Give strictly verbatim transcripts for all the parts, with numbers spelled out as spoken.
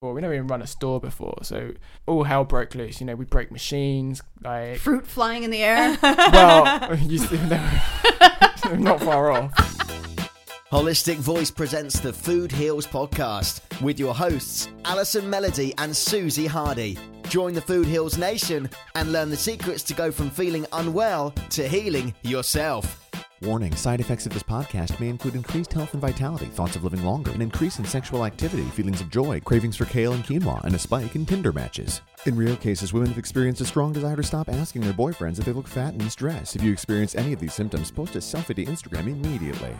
Well, we never even run a store before, so all hell broke loose. You know, we break machines, like fruit flying in the air. Well, you, they're not far off. Holistic Voice presents the Food Heals Podcast with your hosts Alison Melody and Susie Hardy. Join the Food Heals Nation and learn the secrets to go from feeling unwell to healing yourself. Warning, side effects of this podcast may include increased health and vitality, thoughts of living longer, an increase in sexual activity, feelings of joy, cravings for kale and quinoa, and a spike in Tinder matches. In rare cases, women have experienced a strong desire to stop asking their boyfriends if they look fat and in stress. If you experience any of these symptoms, post a selfie to Instagram immediately.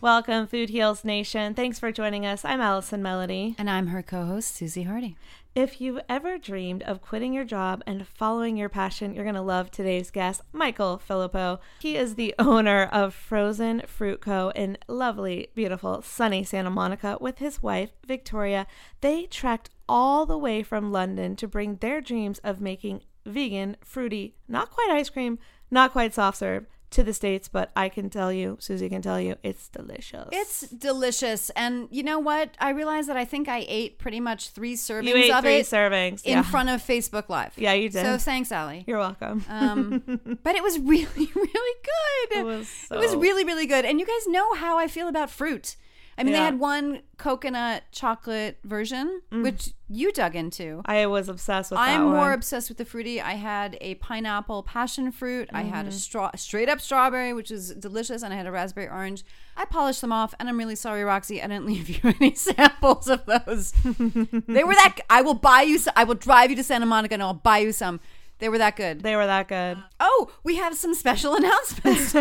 Welcome, Food Heals Nation. Thanks for joining us. I'm Alison Melody. And I'm her co-host, Susie Hardy. If you've ever dreamed of quitting your job and following your passion, you're going to love today's guest, Michael Filippo. He is the owner of Frozen Fruit Co. in lovely, beautiful, sunny Santa Monica with his wife, Victoria. They trekked all the way from London to bring their dreams of making vegan, fruity, not quite ice cream, not quite soft serve, to the States, but I can tell you, Susie can tell you, it's delicious. It's delicious. And you know what? I realized that I think I ate pretty much three servings you ate of three it servings. in yeah. front of Facebook Live. Yeah, you did. So thanks, Allie. You're welcome. Um, but it was really, really good. It was, so... it was really, really good. And you guys know how I feel about fruit. I mean, yeah. They had one coconut chocolate version, mm. which you dug into. I was obsessed with that I'm one. I'm more obsessed with the fruity. I had a pineapple passion fruit. Mm-hmm. I had a straw, straight up strawberry, which is delicious. And I had a raspberry orange. I polished them off. And I'm really sorry, Roxy, I didn't leave you any samples of those. They were that. I will buy you. Some, I will drive you to Santa Monica and I'll buy you some. They were that good. They were that good. Oh, we have some special announcements.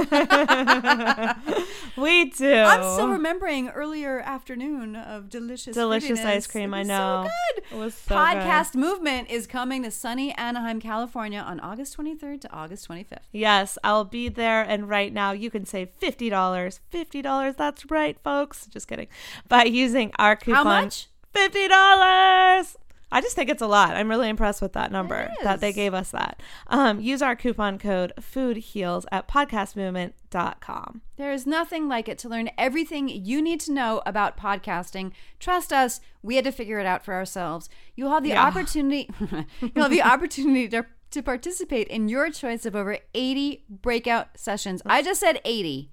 We do. I'm still remembering earlier afternoon of delicious Delicious fruitiness. Ice cream, I know. It was so good. It was so Podcast good. Movement is coming to sunny Anaheim, California on August twenty-third to August twenty-fifth. Yes, I'll be there. And right now you can save fifty dollars. fifty dollars, that's right, folks. Just kidding. By using our coupon. How much? fifty dollars. I just think it's a lot. I'm really impressed with that number that they gave us that. Um, use our coupon code FOODHEALS at podcast movement dot com. There is nothing like it to learn everything you need to know about podcasting. Trust us, we had to figure it out for ourselves. You'll have the yeah. opportunity you'll have the opportunity to, to participate in your choice of over eighty breakout sessions. I just said eighty.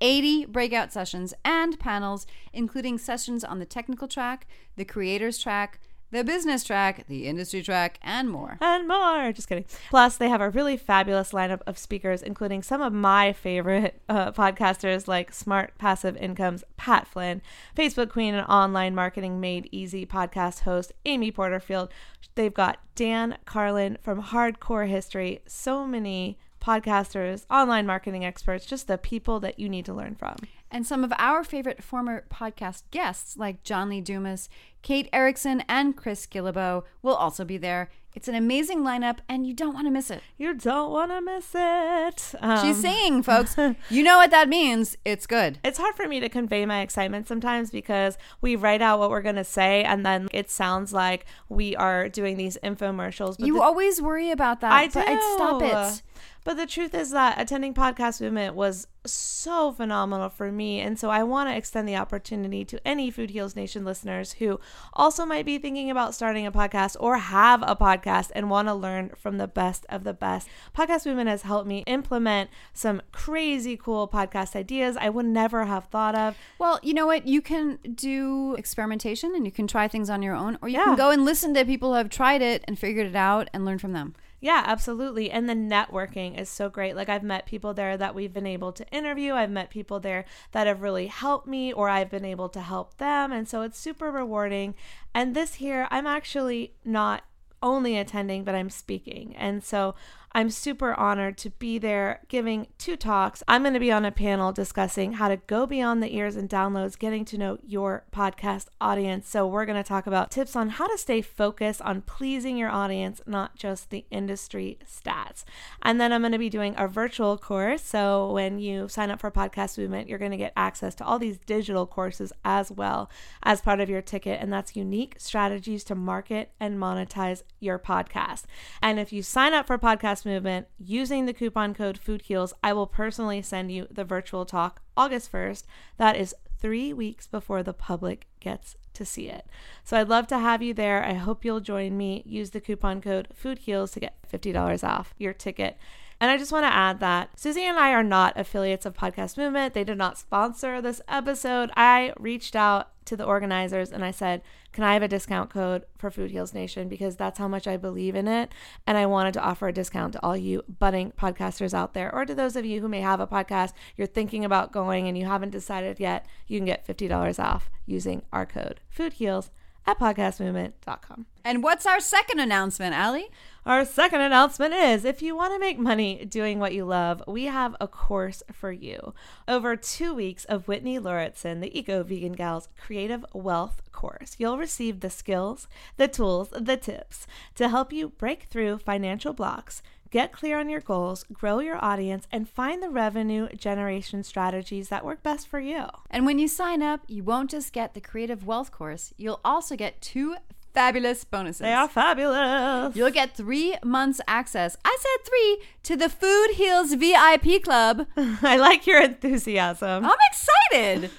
eighty breakout sessions and panels, including sessions on the technical track, the creators track, the business track, the industry track, and more. And more. Just kidding. Plus, they have a really fabulous lineup of speakers, including some of my favorite uh, podcasters like Smart Passive Income's Pat Flynn, Facebook Queen and Online Marketing Made Easy podcast host Amy Porterfield. They've got Dan Carlin from Hardcore History. So many podcasters, online marketing experts, just the people that you need to learn from. And some of our favorite former podcast guests like John Lee Dumas, Kate Erickson, and Chris Guillebeau will also be there. It's an amazing lineup, and you don't want to miss it. You don't want to miss it. Um, She's singing, folks. You know what that means. It's good. It's hard for me to convey my excitement sometimes because we write out what we're going to say, and then it sounds like we are doing these infomercials. But you the- always worry about that. I do. But I'd stop it. But the truth is that attending Podcast Movement was so phenomenal for me. And so I want to extend the opportunity to any Food Heals Nation listeners who also might be thinking about starting a podcast or have a podcast and want to learn from the best of the best. Podcast Movement has helped me implement some crazy cool podcast ideas I would never have thought of. Well, you know what? You can do experimentation and you can try things on your own, or you yeah. can go and listen to people who have tried it and figured it out and learn from them. Yeah, absolutely. And the networking is so great. Like, I've met people there that we've been able to interview. I've met people there that have really helped me, or I've been able to help them. And so it's super rewarding. And this year, I'm actually not only attending, but I'm speaking. And so I'm super honored to be there giving two talks. I'm going to be on a panel discussing how to go beyond the ears and downloads, getting to know your podcast audience. So we're going to talk about tips on how to stay focused on pleasing your audience, not just the industry stats. And then I'm going to be doing a virtual course. So when you sign up for Podcast Movement, you're going to get access to all these digital courses as well as part of your ticket. And that's unique strategies to market and monetize your podcast. And if you sign up for Podcast Movement using the coupon code FOODHEALS, I will personally send you the virtual talk August first. That is three weeks before the public gets to see it. So I'd love to have you there. I hope you'll join me. Use the coupon code FOODHEALS to get fifty dollars off your ticket. And I just want to add that Susie and I are not affiliates of Podcast Movement. They did not sponsor this episode. I reached out to the organizers and I said, can I have a discount code for Food Heals Nation? Because that's how much I believe in it. And I wanted to offer a discount to all you budding podcasters out there, or to those of you who may have a podcast, you're thinking about going and you haven't decided yet, you can get fifty dollars off using our code FOODHEALS at podcast movement dot com. And what's our second announcement, Allie? Our second announcement is, if you want to make money doing what you love, we have a course for you. Over two weeks of Whitney Lauritsen, the Eco-Vegan Gal's Creative Wealth course, you'll receive the skills, the tools, the tips to help you break through financial blocks, get clear on your goals, grow your audience, and find the revenue generation strategies that work best for you. And when you sign up, you won't just get the Creative Wealth course, you'll also get two fabulous bonuses. They are fabulous. You'll get three months access. I said three to the Food Heals V I P Club. I like your enthusiasm. I'm excited.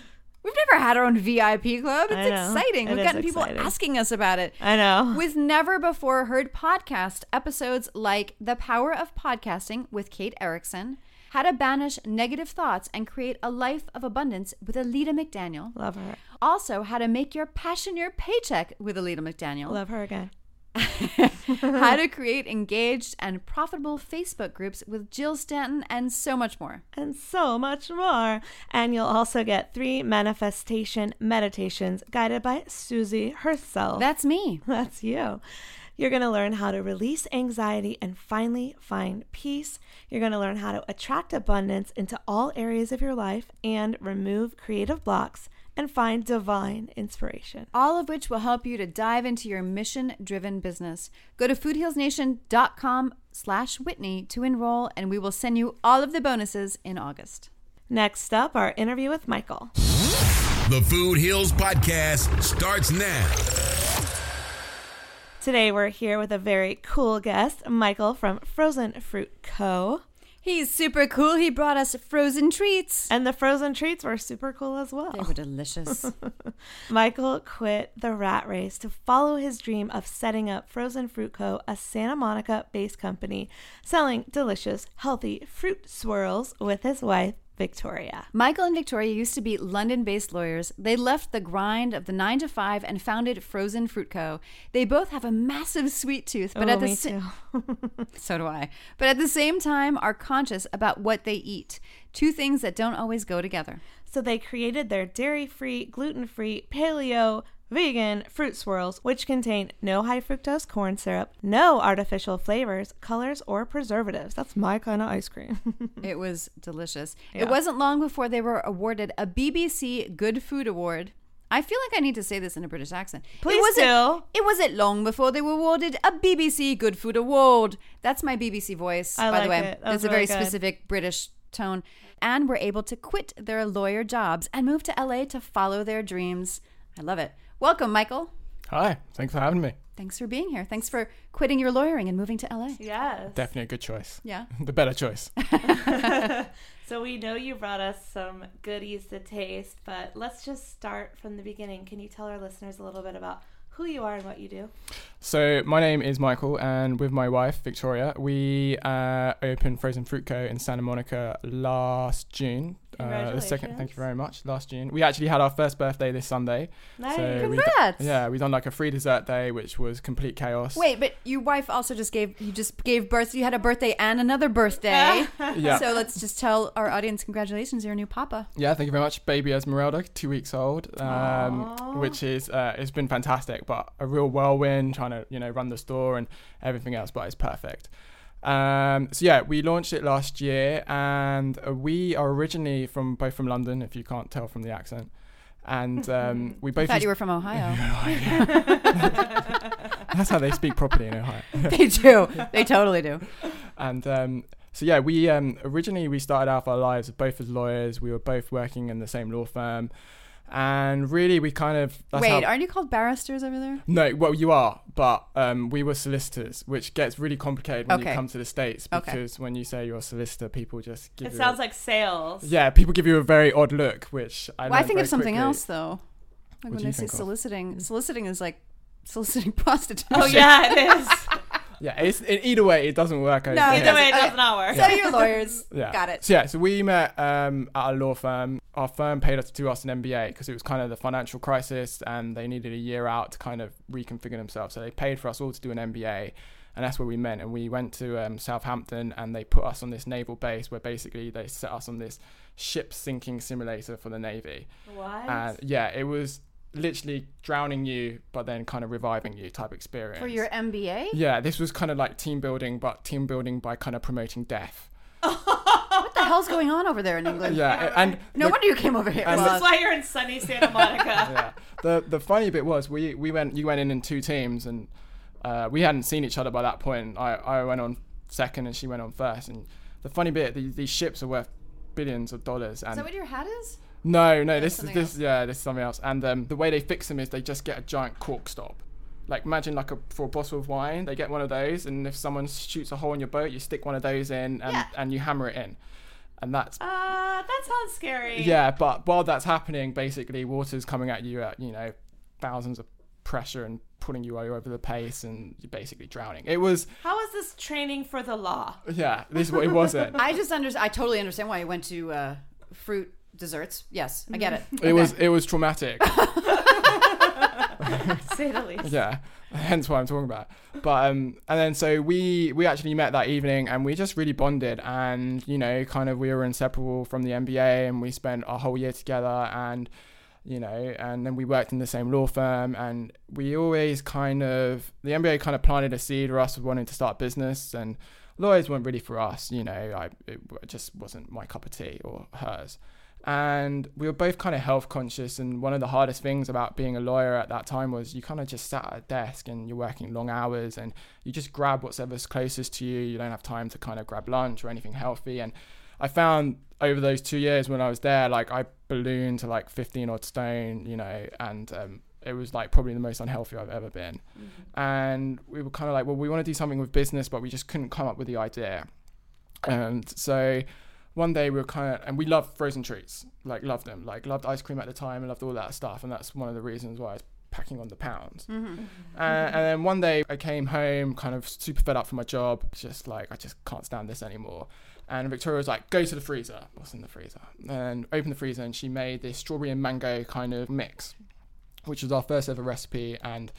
We've never had our own V I P club. It's exciting. We've gotten people asking us about it. I know. With never before heard podcast episodes like The Power of Podcasting with Kate Erickson, How to Banish Negative Thoughts and Create a Life of Abundance with Alita McDaniel. Love her. Also, How to Make Your Passion Your Paycheck with Alita McDaniel. Love her again. How to Create Engaged and Profitable Facebook Groups with Jill Stanton, and so much more. And so much more. And you'll also get three manifestation meditations guided by Susie herself. That's me. That's you. You're going to learn how to release anxiety and finally find peace. You're going to learn how to attract abundance into all areas of your life and remove creative blocks and find divine inspiration. All of which will help you to dive into your mission-driven business. Go to foodhealsnation.com slash Whitney to enroll, and we will send you all of the bonuses in August. Next up, our interview with Michael. The Food Heals Podcast starts now. Today we're here with a very cool guest, Michael from Frozen Fruit Co. He's super cool. He brought us frozen treats. And the frozen treats were super cool as well. They were delicious. Michael quit the rat race to follow his dream of setting up Frozen Fruit Co., a Santa Monica-based company selling delicious, healthy fruit swirls with his wife, Victoria. Michael and Victoria used to be London-based lawyers. They left the grind of the nine to five and founded Frozen Fruit Co. They both have a massive sweet tooth, but oh, at the me sa- too. So do I. But at the same time are conscious about what they eat. Two things that don't always go together. So they created their dairy-free, gluten-free, paleo, vegan fruit swirls, which contain no high fructose corn syrup, no artificial flavors, colors, or preservatives. That's my kind of ice cream. It was delicious. Yeah. It wasn't long before they were awarded a B B C Good Food Award. I feel like I need to say this in a British accent. Please it wasn't, do. It wasn't long before they were awarded a B B C Good Food Award. That's my B B C voice, I by like the way. It. It's really a very good. Specific British tone. And were able to quit their lawyer jobs and move to L A to follow their dreams. I love it. Welcome, Michael. Hi. Thanks for having me. Thanks for being here. Thanks for quitting your lawyering and moving to L A. Yes. Definitely a good choice. Yeah. The better choice. So we know you brought us some goodies to taste, but let's just start from the beginning. Can you tell our listeners a little bit about who you are and what you do? So my name is Michael, and with my wife, Victoria, we uh, opened Frozen Fruit Co. in Santa Monica last June. Uh, the second, thank you very much. Last June, we actually had our first birthday this Sunday. Nice, so congrats! We d- yeah, we done like a free dessert day, which was complete chaos. Wait, but your wife also just gave you just gave birth. So you had a birthday and another birthday. Yeah. So let's just tell our audience, congratulations, you're a new papa. Yeah, thank you very much, baby Esmeralda, two weeks old, um, which is uh, it's been fantastic, but a real whirlwind trying to you know run the store and everything else, but it's perfect. Um, so yeah, we launched it last year, and we are originally from both from London, if you can't tell from the accent, and um, we both I thought used... you were from Ohio. That's how they speak properly in Ohio. They do. They totally do. And um, so yeah, we um, originally we started out our lives both as lawyers. We were both working in the same law firm. And really, we kind of... That's Wait, how, aren't you called barristers over there? No, well, you are, but um, we were solicitors, which gets really complicated when okay. you come to the States, because okay. when you say you're a solicitor, people just give it you... It sounds a, like sales. Yeah, people give you a very odd look, which I Well, I think of something quickly. Else, though. Like what when I say soliciting, of? soliciting is like soliciting prostitution. Oh, yeah, it is. Yeah, it's, in either way, it doesn't work. Over no, either way, it does okay. not work. So you're lawyers. Yeah. Got it. So yeah, so we met um, at a law firm. Our firm paid us to do us an M B A because it was kind of the financial crisis and they needed a year out to kind of reconfigure themselves. So they paid for us all to do an M B A, and that's where we met. And we went to um, Southampton, and they put us on this naval base where basically they set us on this ship sinking simulator for the Navy. What? And yeah, it was... literally drowning you but then kind of reviving you type experience for your M B A. Yeah, this was kind of like team building, but team building by kind of promoting death. What the hell's going on over there in England? Yeah, and no the, wonder you came over here. This well, is why you're in sunny Santa Monica. Yeah. the the funny bit was we we went you went in in two teams, and uh we hadn't seen each other by that point. I i went on second and she went on first, and the funny bit, the, these ships are worth billions of dollars. And is that what your hat is? No, no, this is this, else. yeah, this is something else. And um, the way they fix them is they just get a giant cork stop. Like imagine like a for a bottle of wine, they get one of those, and if someone shoots a hole in your boat, you stick one of those in, and, yeah. and you hammer it in, and that's. Uh, that sounds scary. Yeah, but while that's happening, basically water's coming at you at you know thousands of pressure and pulling you over the pace, and you're basically drowning. It was. How is this training for the law? Yeah, this is what it wasn't. I just under I totally understand why you went to uh, fruit. Desserts, yes, I get it. It okay. was it was traumatic. Say the least. Yeah, hence why I'm talking about it. But um, and then so we we actually met that evening, and we just really bonded, and you know, kind of we were inseparable from the M B A, and we spent our whole year together, and you know, and then we worked in the same law firm, and we always kind of the M B A kind of planted a seed for us of wanting to start business, and lawyers weren't really for us, you know, I it just wasn't my cup of tea or hers. And we were both kind of health conscious, and one of the hardest things about being a lawyer at that time was you kind of just sat at a desk and you're working long hours, and you just grab whatever's closest to you. You don't have time to kind of grab lunch or anything healthy. And I found over those two years when I was there, like I ballooned to like fifteen odd stone, you know, and um, it was like probably the most unhealthy I've ever been. Mm-hmm. And we were kind of like, well, we want to do something with business, but we just couldn't come up with the idea. And so one day we were kind of, and we loved frozen treats, like loved them, like loved ice cream at the time and loved all that stuff. And that's one of the reasons why I was packing on the pounds. Mm-hmm. Uh, and then one day I came home kind of super fed up from my job, just like, I just can't stand this anymore. And Victoria was like, go to the freezer. What's in the freezer? And opened the freezer and she made this strawberry and mango kind of mix, which was our first ever recipe. And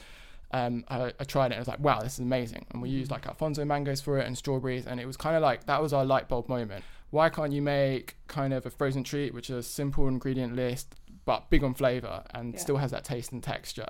um, I, I tried it and I was like, wow, this is amazing. And we used like Alfonso mangoes for it and strawberries. And it was kind of like, that was our light bulb moment. Why can't you make kind of a frozen treat, which is a simple ingredient list, but big on flavor and yeah. still has that taste and texture?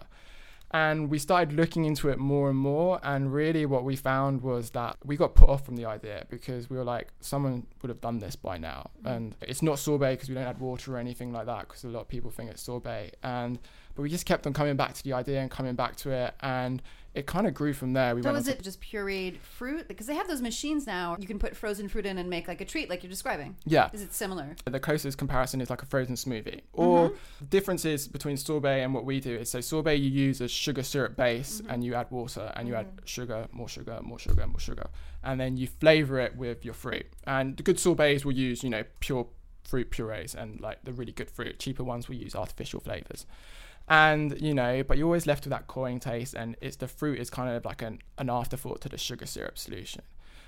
And we started looking into it more and more. And really what we found was that we got put off from the idea because we were like, someone would have done this by now. Mm-hmm. And it's not sorbet because we don't add water or anything like that, because a lot of people think it's sorbet. And but we just kept on coming back to the idea and coming back to it. And it kind of grew from there. We so was it just pureed fruit? Because they have those machines now. You can put frozen fruit in and make like a treat like you're describing. Yeah. Is it similar? The closest comparison is like a frozen smoothie. Or mm-hmm. the differences between sorbet and what we do is, so sorbet you use as sugar syrup base mm-hmm. and you add water and you mm-hmm. add sugar, more sugar, more sugar, more sugar. And then you flavour it with your fruit. And the good sorbets will use, you know, pure fruit purees and like the really good fruit. Cheaper ones will use artificial flavours. And, you know, but you're always left with that cloying taste, and it's the fruit is kind of like an, an afterthought to the sugar syrup solution.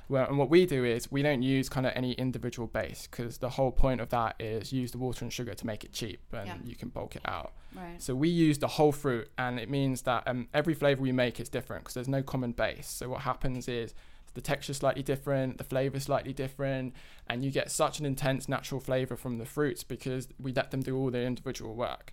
Well, and what we do is we don't use kind of any individual base, because the whole point of that is use the water and sugar to make it cheap and yeah. you can bulk it out. Right. So we use the whole fruit, and it means that um, every flavor we make is different because there's no common base. So what happens is the texture is slightly different, the flavor is slightly different, and you get such an intense natural flavor from the fruits because we let them do all their individual work.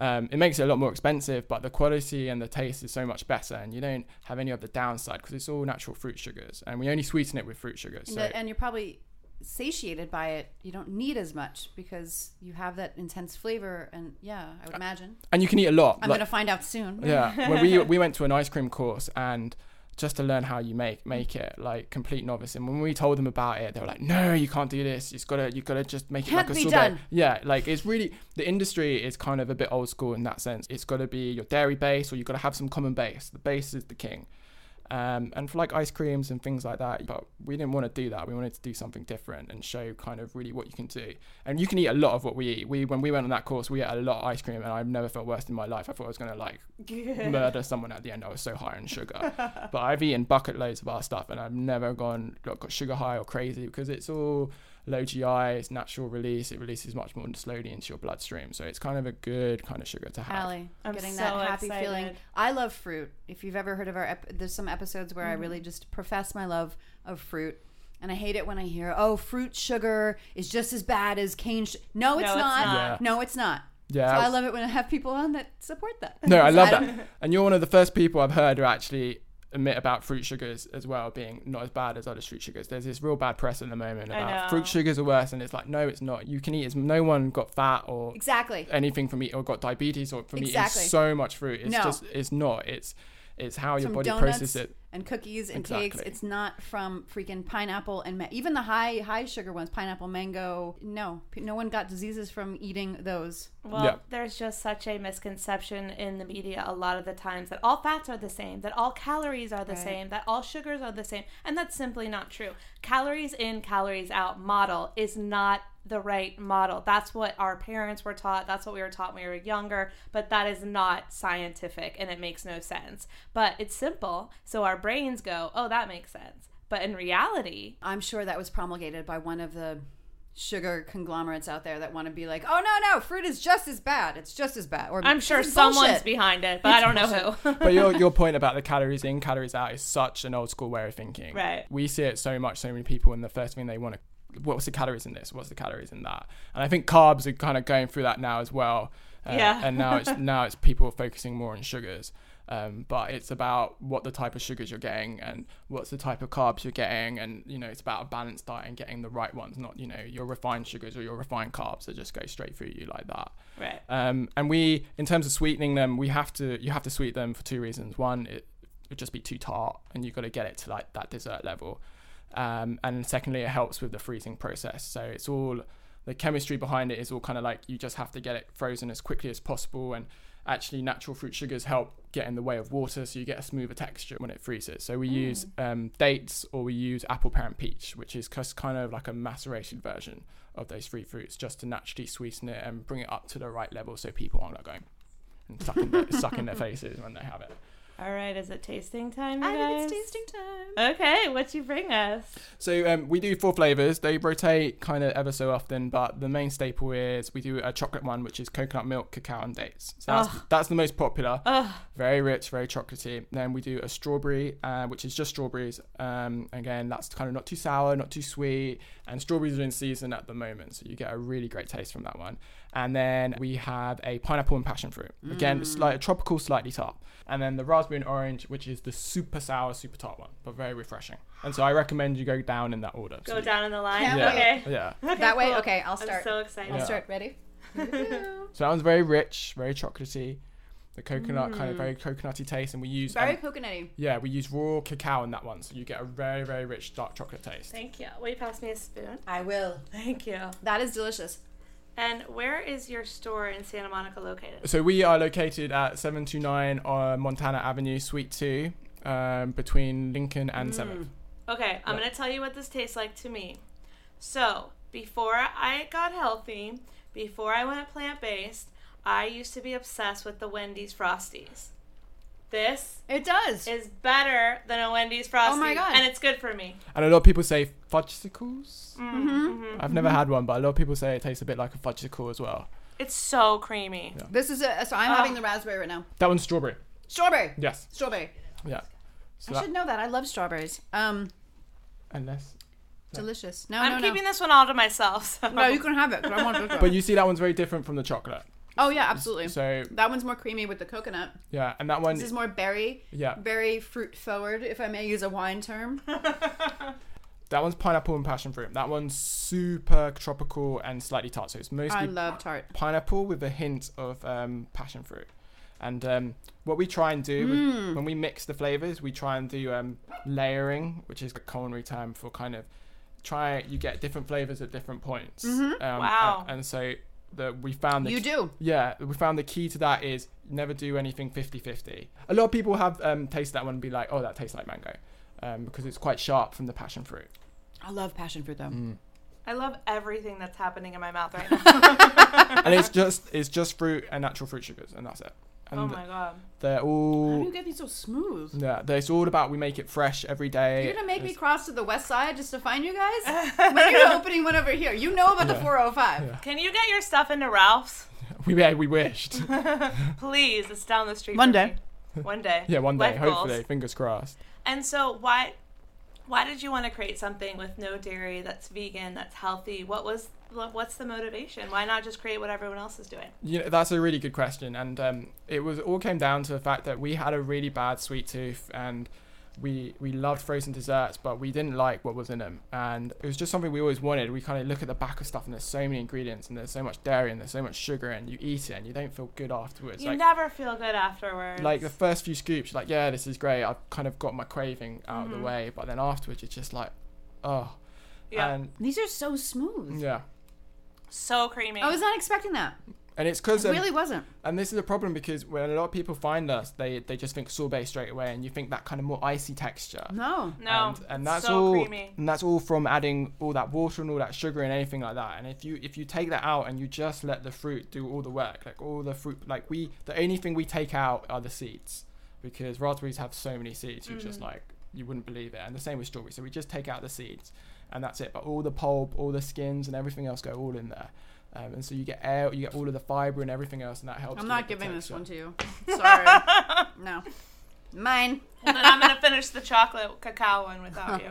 Um, it makes it a lot more expensive, but the quality and the taste is so much better, and you don't have any of the downside because it's all natural fruit sugars, and we only sweeten it with fruit sugars. And, so. the, and you're probably satiated by it. You don't need as much because you have that intense flavor, and yeah, I would imagine. And you can eat a lot. I'm like, going to find out soon. Yeah, well, we we went to an ice cream course and just to learn how you make make it, like complete novice. And when we told them about it, they were like, no, you can't do this. You've got to you got to just make it like a sorbet. Can't be done. Yeah, like it's really, the industry is kind of a bit old school in that sense. It's got to be your dairy base, or you've got to have some common base. The base is the king. Um, and for like ice creams and things like that, but we didn't want to do that. We wanted to do something different and show kind of really what you can do. And you can eat a lot of what we eat. We when we went on that course, we ate a lot of ice cream, and I've never felt worse in my life. I thought I was going to like murder someone at the end. I was so high on sugar, but I've eaten bucket loads of our stuff, and I've never gone got sugar high or crazy because it's all low G I. It's natural release. It releases much more slowly into your bloodstream, so it's kind of a good kind of sugar to have. Allie, I'm getting so that happy excited. Feeling. I love fruit. If you've ever heard of our, ep- there's some episodes episodes where mm. I really just profess my love of fruit, and I hate it when I hear, oh, fruit sugar is just as bad as cane sugar. No, it's no, not. It's not. Yeah. No, it's not. Yeah. So I love it when I have people on that support that. No, I love I that. And you're one of the first people I've heard who actually admit about fruit sugars as well being not as bad as other fruit sugars. There's this real bad press at the moment about fruit sugars are worse, and it's like, no, it's not. You can eat as no one got fat or exactly anything from eating or got diabetes or from exactly. eating so much fruit. It's no. just it's not. It's It's how your body processes it. And cookies and exactly. cakes. It's not from freaking pineapple and ma- even the high high sugar ones, pineapple, mango. No, no one got diseases from eating those. Well, yeah. There's just such a misconception in the media a lot of the times that all fats are the same, that all calories are the right. same, that all sugars are the same, and that's simply not true. Calories in, calories out model is not the right model. That's what our parents were taught. That's what we were taught when we were younger, but that is not scientific and it makes no sense. But it's simple, so our brains go, oh, that makes sense. But in reality, I'm sure that was promulgated by one of the sugar conglomerates out there that want to be like, oh, no, no, fruit is just as bad. It's just as bad. Or I'm sure someone's bullshit. Behind it, but it's I don't bullshit. Know who. But your your point about the calories in, calories out is such an old school way of thinking. Right. We see it so much, so many people, and the first thing they want to, what's the calories in this? What's the calories in that? And I think carbs are kind of going through that now as well. Uh, yeah. And now it's now it's people focusing more on sugars. Um, but it's about what the type of sugars you're getting and what's the type of carbs you're getting. And, you know, it's about a balanced diet and getting the right ones, not, you know, your refined sugars or your refined carbs that just go straight through you like that. Right. Um, and we, in terms of sweetening them, we have to, you have to sweeten them for two reasons. One, it would just be too tart and you've got to get it to like that dessert level. Um, and secondly, it helps with the freezing process. So it's all, the chemistry behind it is all kind of like, you just have to get it frozen as quickly as possible. And actually natural fruit sugars help get in the way of water, so you get a smoother texture when it freezes. So we mm. use um, dates, or we use apple, pear and peach, which is kind of like a macerated version of those three fruits, just to naturally sweeten it and bring it up to the right level so people aren't like going and sucking their, sucking their faces when they have it. All right, is it tasting time, you guys? I think it's tasting time. Okay, what you bring us? So um, we do four flavors. They rotate kind of ever so often, but the main staple is we do a chocolate one, which is coconut milk, cacao, and dates. So that's, that's the most popular. Ugh. Very rich, very chocolatey. Then we do a strawberry, uh, which is just strawberries. Um, again, that's kind of not too sour, not too sweet. And strawberries are in season at the moment, so you get a really great taste from that one. And then we have a pineapple and passion fruit. Again, mm. it's like a tropical, slightly tart. And then the raspberry and orange, which is the super sour, super tart one, but very refreshing. And so I recommend you go down in that order. Go so down in the line. Yeah. Yeah. Okay. Yeah. Okay, that cool. way. Okay, I'll start. I'm so excited. I'll yeah. start. Ready? So that one's very rich, very chocolatey. The coconut mm. kind of very coconutty taste, and we use very um, coconutty. Yeah, we use raw cacao in that one, so you get a very, very rich dark chocolate taste. Thank you. Will you pass me a spoon? I will. Thank you. That is delicious. And where is your store in Santa Monica located? So we are located at seven two nine uh, Montana Avenue, Suite two, um, between Lincoln and mm. seventh. Okay, I'm yeah. going to tell you what this tastes like to me. So before I got healthy, before I went plant-based, I used to be obsessed with the Wendy's Frosties. This it does is better than a Wendy's Frosty. Oh my god! And it's good for me. And a lot of people say fudgesicles. Mm-hmm. Mm-hmm. I've never mm-hmm. had one, but a lot of people say it tastes a bit like a fudgesicle as well. It's so creamy. Yeah. This is a, so I'm oh. having the raspberry right now. That one's strawberry. Strawberry. Yes. Strawberry. Yeah. So I that, should know that. I love strawberries. Um, unless. Delicious. No, I'm no, keeping no. this one all to myself. So. No, you can have it. But I want it. But you see, that one's very different from the chocolate. Oh yeah, absolutely. So that one's more creamy with the coconut. Yeah, and that one. This is more berry. Yeah. Berry fruit forward, if I may use a wine term. That one's pineapple and passion fruit. That one's super tropical and slightly tart. So it's mostly. I love tart. Pineapple with a hint of um, passion fruit, and um, what we try and do mm. with, when we mix the flavors, we try and do um, layering, which is a culinary term for kind of try. You get different flavors at different points. Mm-hmm. Um, wow. And, and so. That we found the you key, do yeah we found the key to that is never do anything fifty-fifty. A lot of people have um tasted that one and be like, oh, that tastes like mango, um because it's quite sharp from the passion fruit. I love passion fruit though. mm. I love everything that's happening in my mouth right now. And it's just it's just fruit and natural fruit sugars, and that's it. And oh my god, they're all how do you get these so smooth? Yeah, it's all about we make it fresh every day. You're gonna make There's... me cross to the west side just to find you guys. When you're opening one over here, you know about yeah. the four oh five. Yeah. Can you get your stuff into Ralph's? we yeah, we wished. Please, it's down the street. One day, me. one day. Yeah, one day. Life hopefully, goals. Fingers crossed. And so, why, why did you want to create something with no dairy, that's vegan, that's healthy? What was What's the motivation? Why not just create what everyone else is doing? Yeah, you know, that's a really good question. And um, it was all came down to the fact that we had a really bad sweet tooth, and we we loved frozen desserts, but we didn't like what was in them. And it was just something we always wanted. We kind of look at the back of stuff and there's so many ingredients and there's so much dairy and there's so much sugar, and you eat it and you don't feel good afterwards. You like, never feel good afterwards. Like the first few scoops, you're like, yeah, this is great. I've kind of got my craving out mm-hmm. of the way. But then afterwards, it's just like, oh. Yeah. And these are so smooth. Yeah. So creamy. I was not expecting that. And it's because it really um, wasn't. And this is a problem because when a lot of people find us, they they just think sorbet straight away, and you think that kind of more icy texture. No, no, and, and that's so all. Creamy. And that's all from adding all that water and all that sugar and anything like that. And if you if you take that out and you just let the fruit do all the work, like all the fruit, like we the only thing we take out are the seeds, because raspberries have so many seeds. You mm. just like you wouldn't believe it. And the same with strawberries. So we just take out the seeds. And that's it. But all the pulp, all the skins, and everything else go all in there, um, and so you get air, you get all of the fiber and everything else, and that helps. I'm not giving this one to you. Sorry, no, mine. Well, then I'm gonna finish the chocolate cacao one without you.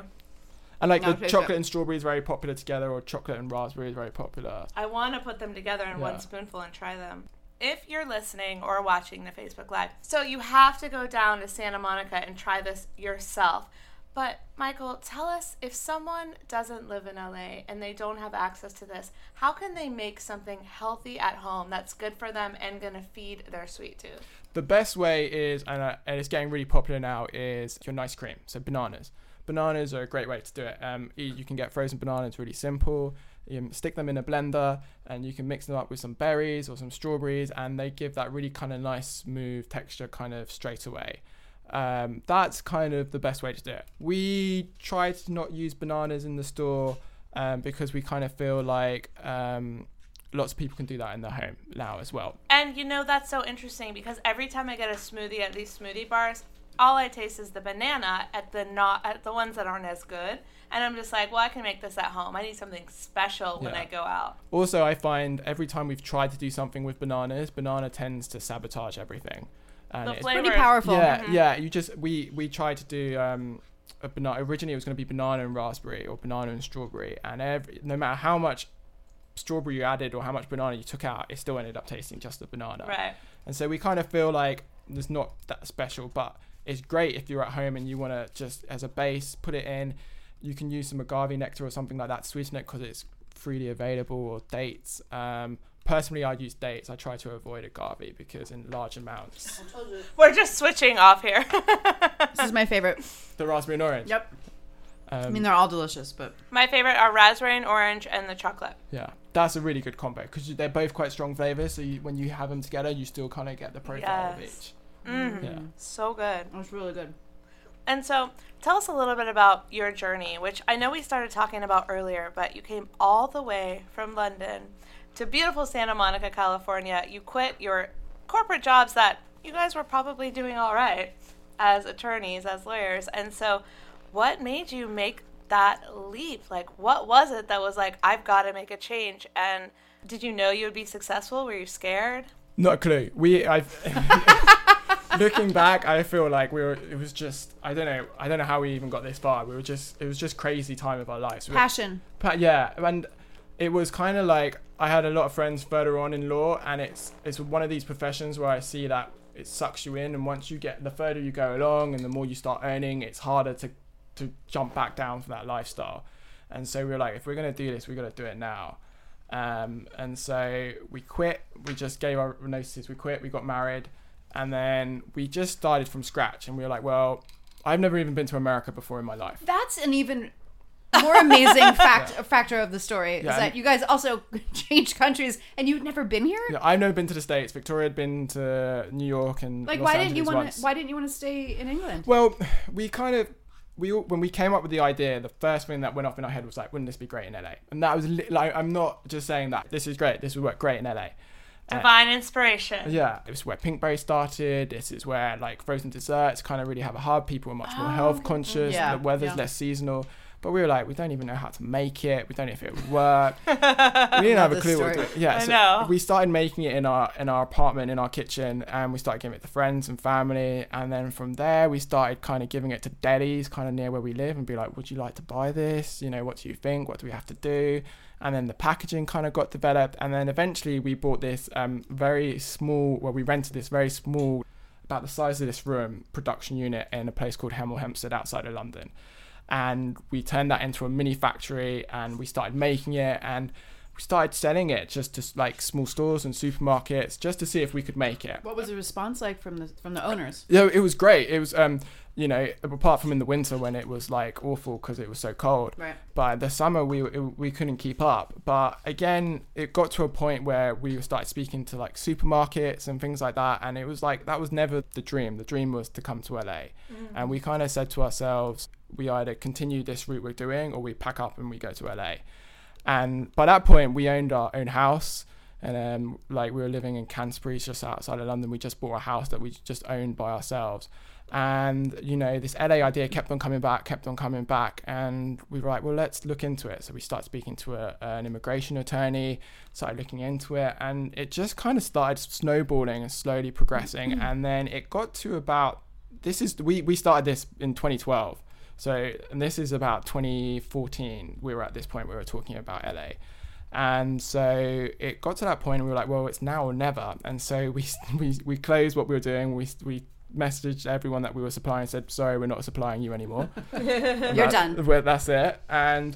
And like no, the chocolate it. and strawberry is very popular together, or chocolate and raspberry is very popular. I want to put them together in yeah. one spoonful and try them. If you're listening or watching the Facebook Live, so you have to go down to Santa Monica and try this yourself. But, Michael, tell us, if someone doesn't live in L A and they don't have access to this, how can they make something healthy at home that's good for them and going to feed their sweet tooth? The best way is, and, uh, and it's getting really popular now, is your nice cream, so bananas. Bananas are a great way to do it. Um, you can get frozen bananas, really simple. You stick them in a blender and you can mix them up with some berries or some strawberries, and they give that really kind of nice smooth texture kind of straight away. Um, that's kind of the best way to do it. We try to not use bananas in the store um, because we kind of feel like um, lots of people can do that in their home now as well. And you know, that's so interesting, because every time I get a smoothie at these smoothie bars, all I taste is the banana at the not at the ones that aren't as good, and I'm just like, well, I can make this at home. I need something special when yeah. I go out. Also, I find every time we've tried to do something with bananas, banana tends to sabotage everything. And the it's flavor. Pretty powerful. Yeah, mm-hmm. yeah. You just we we tried to do um, a banana. Originally, it was going to be banana and raspberry or banana and strawberry, and every no matter how much strawberry you added or how much banana you took out, it still ended up tasting just the banana. Right. And so we kind of feel like it's not that special, but it's great if you're at home and you want to just, as a base, put it in. You can use some agave nectar or something like that, sweeten it because it's freely available, or dates. Um, personally, I use dates. I try to avoid agave because in large amounts. We're just switching off here. This is my favorite. The raspberry and orange. Yep. Um, I mean, they're all delicious, but my favorite are raspberry and orange and the chocolate. Yeah, that's a really good combo because they're both quite strong flavors. So you, when you have them together, you still kind of get the profile yes. of each. Mm. Yeah. So good. That's really good. And so tell us a little bit about your journey, which I know we started talking about earlier, but you came all the way from London to beautiful Santa Monica, California. You quit your corporate jobs that you guys were probably doing all right as attorneys, as lawyers. And so what made you make that leap? Like, what was it that was like, I've got to make a change? And did you know you would be successful? Were you scared? Not a clue. We, I've... Looking back, I feel like we were, it was just, I don't know, I don't know how we even got this far. We were just, it was just crazy time of our lives. We Passion. Were, yeah. And it was kind of like, I had a lot of friends further on in law, and it's, it's one of these professions where I see that it sucks you in. And once you get, the further you go along and the more you start earning, it's harder to, to jump back down from that lifestyle. And so we were like, if we're going to do this, we got to do it now. Um, and so we quit. We just gave our notices. We quit. We got married. And then we just started from scratch, and we were like, well, I've never even been to America before in my life. That's an even more amazing fact yeah. factor of the story, yeah, is that you guys also changed countries, and you'd never been here? Yeah, I've never been to the States. Victoria had been to New York and like, Los why Angeles didn't you want to, why didn't you want to stay in England? Well, we kind of, we when we came up with the idea, the first thing that went off in our head was like, wouldn't this be great in L A? And that was, like, I'm not just saying that. This is great. This would work great in L A. Divine inspiration. Yeah, it's where Pinkberry started. This is where like frozen desserts kind of really have a hub. People are much more oh, health conscious. Yeah, the weather's yeah. less seasonal. But we were like, we don't even know how to make it. We don't know if it would work. We didn't have a clue story. What to do. Yeah, I so know. We started making it in our in our apartment, in our kitchen, and we started giving it to friends and family. And then from there, we started kind of giving it to delis kind of near where we live, and be like, would you like to buy this? You know, what do you think? What do we have to do? And then the packaging kind of got developed, and then eventually we bought this um, very small, well, we rented this very small, about the size of this room, production unit in a place called Hemel Hempstead outside of London. And we turned that into a mini factory, and we started making it, and we started selling it just to like small stores and supermarkets just to see if we could make it. What was the response like from the from the owners? Yeah, it was great. It was, um, you know, apart from in the winter when it was like awful because it was so cold. Right. But the summer we we couldn't keep up. But again, it got to a point where we started speaking to like supermarkets and things like that, and it was like that was never the dream. The dream was to come to L A, mm-hmm. and we kind of said to ourselves, we either continue this route we're doing or we pack up and we go to L A. And by that point, we owned our own house, and um, like we were living in Canterbury, just outside of London. We just bought a house that we just owned by ourselves. And, you know, this L A idea kept on coming back, kept on coming back. And we were like, well, let's look into it. So we started speaking to a, an immigration attorney, started looking into it. And it just kind of started snowballing and slowly progressing. Mm-hmm. And then it got to about, this is, we, we started this in twenty twelve. So, and this is about twenty fourteen, we were at this point, we were talking about L A. And so it got to that point and we were like, well, it's now or never. And so we we, we closed what we were doing. We we messaged everyone that we were supplying and said, sorry, we're not supplying you anymore. You're that, done. Well, that's it. And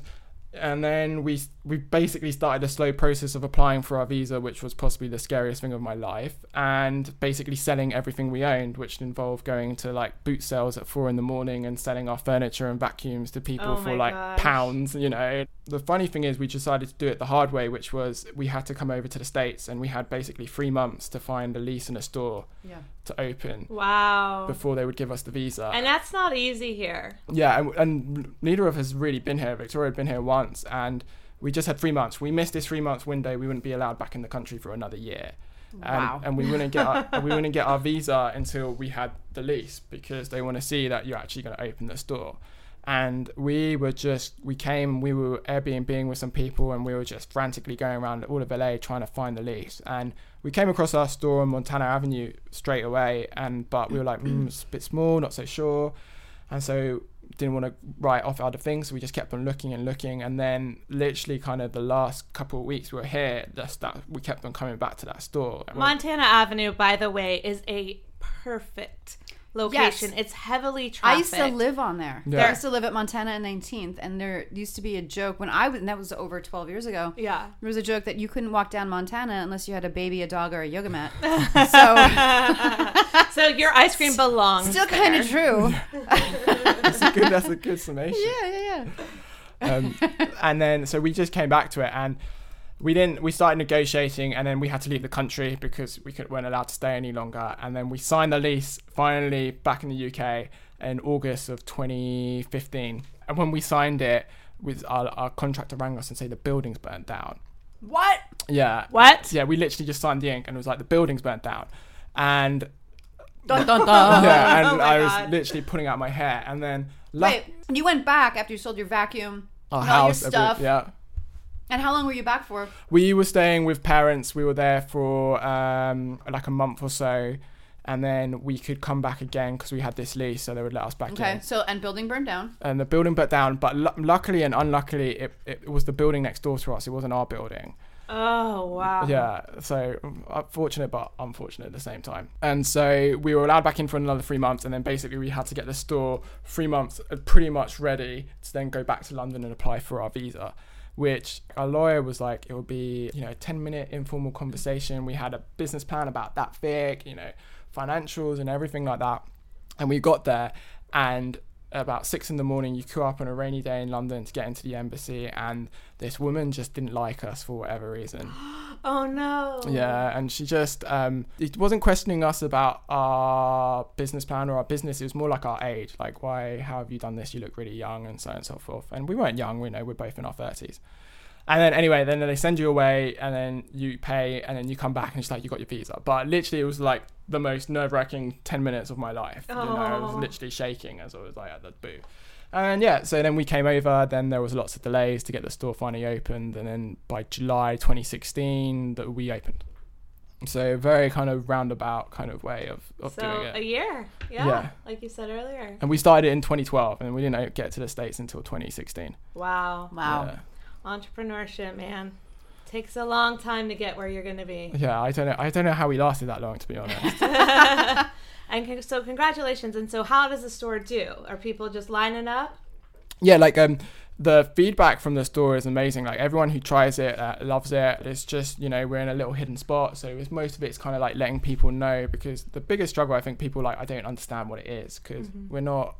And then we we basically started a slow process of applying for our visa, which was possibly the scariest thing of my life, and basically selling everything we owned, which involved going to like boot sales at four in the morning and selling our furniture and vacuums to people oh for like gosh. pounds, you know. The funny thing is we decided to do it the hard way, which was we had to come over to the States, and we had basically three months to find a lease in a store yeah. to open. Wow. Before they would give us the visa. And that's not easy here. Yeah, and, and neither of us has really been here. Victoria had been here once. And we just had three months. We missed this three months window. We wouldn't be allowed back in the country for another year. And, wow. and we wouldn't get our, we wouldn't get our visa until we had the lease, because they want to see that you're actually going to open the store. And we were just, we came, we were Airbnb-ing with some people, and we were just frantically going around all of L A trying to find the lease. And we came across our store on Montana Avenue straight away. And but we were like, mm, it's a bit small, not so sure. And so didn't want to write off other things, so we just kept on looking and looking. And then literally kind of the last couple of weeks we were here, that's that we kept on coming back to that store. Montana Avenue, by the way, is a perfect location. Yes. It's heavily trafficked. I used to live on there. Yeah. I used to live at Montana and nineteenth, and there used to be a joke when I was, and that was over twelve years ago. Yeah, there was a joke that you couldn't walk down Montana unless you had a baby, a dog, or a yoga mat. So, so your ice cream belongs. Still kind of true. That's a good. That's a good summation. Yeah, yeah, yeah. Um, and then so we just came back to it, and we didn't. We started negotiating, and then we had to leave the country because we could, weren't allowed to stay any longer. And then we signed the lease finally back in the U K in August of twenty fifteen. And when we signed it, with our, our contractor rang us and said the building's burnt down. What? Yeah. What? Yeah. We literally just signed the ink, and it was like the building's burnt down, and dun dun dun. Yeah. And oh I was God. literally pulling out my hair, and then la- wait. You went back after you sold your vacuum, our house, all your stuff. Every, yeah. And how long were you back for? We were staying with parents. We were there for um, like a month or so. And then we could come back again because we had this lease, so they would let us back okay, in. Okay, so, and building burned down. And the building burnt down. But l- luckily and unluckily, it, it was the building next door to us. It wasn't our building. Oh, wow. Yeah, so fortunate but unfortunate at the same time. And so we were allowed back in for another three months. And then basically we had to get the store three months pretty much ready to then go back to London and apply for our visa. Which our lawyer was like, it would be, you know, a ten minute informal conversation. We had a business plan about that thick, you know, financials and everything like that. And we got there, and about six in the morning, you queue up on a rainy day in London to get into the embassy. And this woman just didn't like us for whatever reason. Oh no. Yeah. And she just, um, it wasn't questioning us about our business plan or our business. It was more like our age. Like, why, how have you done this? You look really young, and so on and so forth. And we weren't young, we know, we're both in our thirties. And then anyway, then they send you away, and then you pay, and then you come back, and it's like, you got your visa. But literally it was like the most nerve-wracking ten minutes of my life. Aww. You know, I was literally shaking as I was like at the booth. And yeah, so then we came over, then there was lots of delays to get the store finally opened. And then by July twenty sixteen that we opened. So very kind of roundabout kind of way of, of so doing it. So a year, yeah, yeah, like you said earlier. And we started it in twenty twelve, and we didn't get to the States until twenty sixteen. Wow. Wow. Yeah. Entrepreneurship, man, takes a long time to get where you're going to be. Yeah, I don't know. I don't know how we lasted that long, to be honest. And con- so, congratulations. And so, how does the store do? Are people just lining up? Yeah, like um, the feedback from the store is amazing. Like everyone who tries it uh, loves it. It's just, you know, we're in a little hidden spot, so it's, most of it's kind of like letting people know, because the biggest struggle I think people like I don't understand what it is, because mm-hmm. we're not.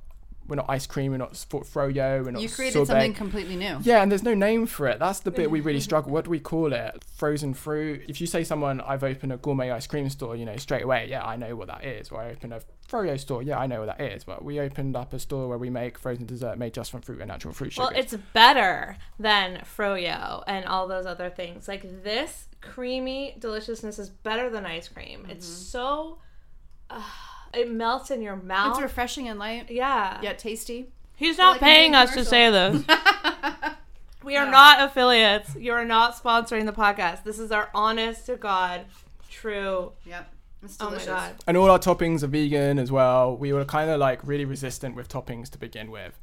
We're not ice cream, we're not froyo, we're not sorbet. You created sorbet. Something completely new. Yeah, and there's no name for it. That's the bit we really struggle. What do we call it? Frozen fruit. If you say someone, I've opened a gourmet ice cream store, you know, straight away, yeah, I know what that is. Or I opened a froyo store, yeah, I know what that is. But we opened up a store where we make frozen dessert made just from fruit and natural fruit sugar. Well, it's better than froyo and all those other things. Like this creamy deliciousness is better than ice cream. Mm-hmm. It's so... Uh, it melts in your mouth. It's refreshing and light. Yeah. Yet tasty. He's not like paying us to say this. We are no. not affiliates. You are not sponsoring the podcast. This is our honest to God, true. Yep. It's delicious. Oh my God. And all our toppings are vegan as well. We were kind of like really resistant with toppings to begin with.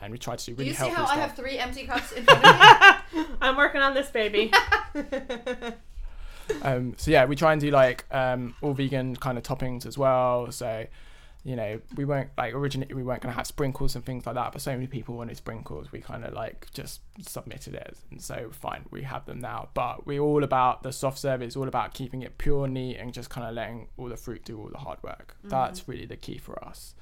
And we tried to do really healthy stuff. Do you see how stuff. I have three empty cups in front of me? I'm working on this, baby. Um, so yeah, we try and do like um, all vegan kind of toppings as well. So you know, we weren't like originally we weren't going to have sprinkles and things like that, but so many people wanted sprinkles, we kind of like just submitted it, and so fine, we have them now. But we're all about the soft serve, it's all about keeping it pure, neat, and just kind of letting all the fruit do all the hard work. Mm-hmm. That's really the key for us.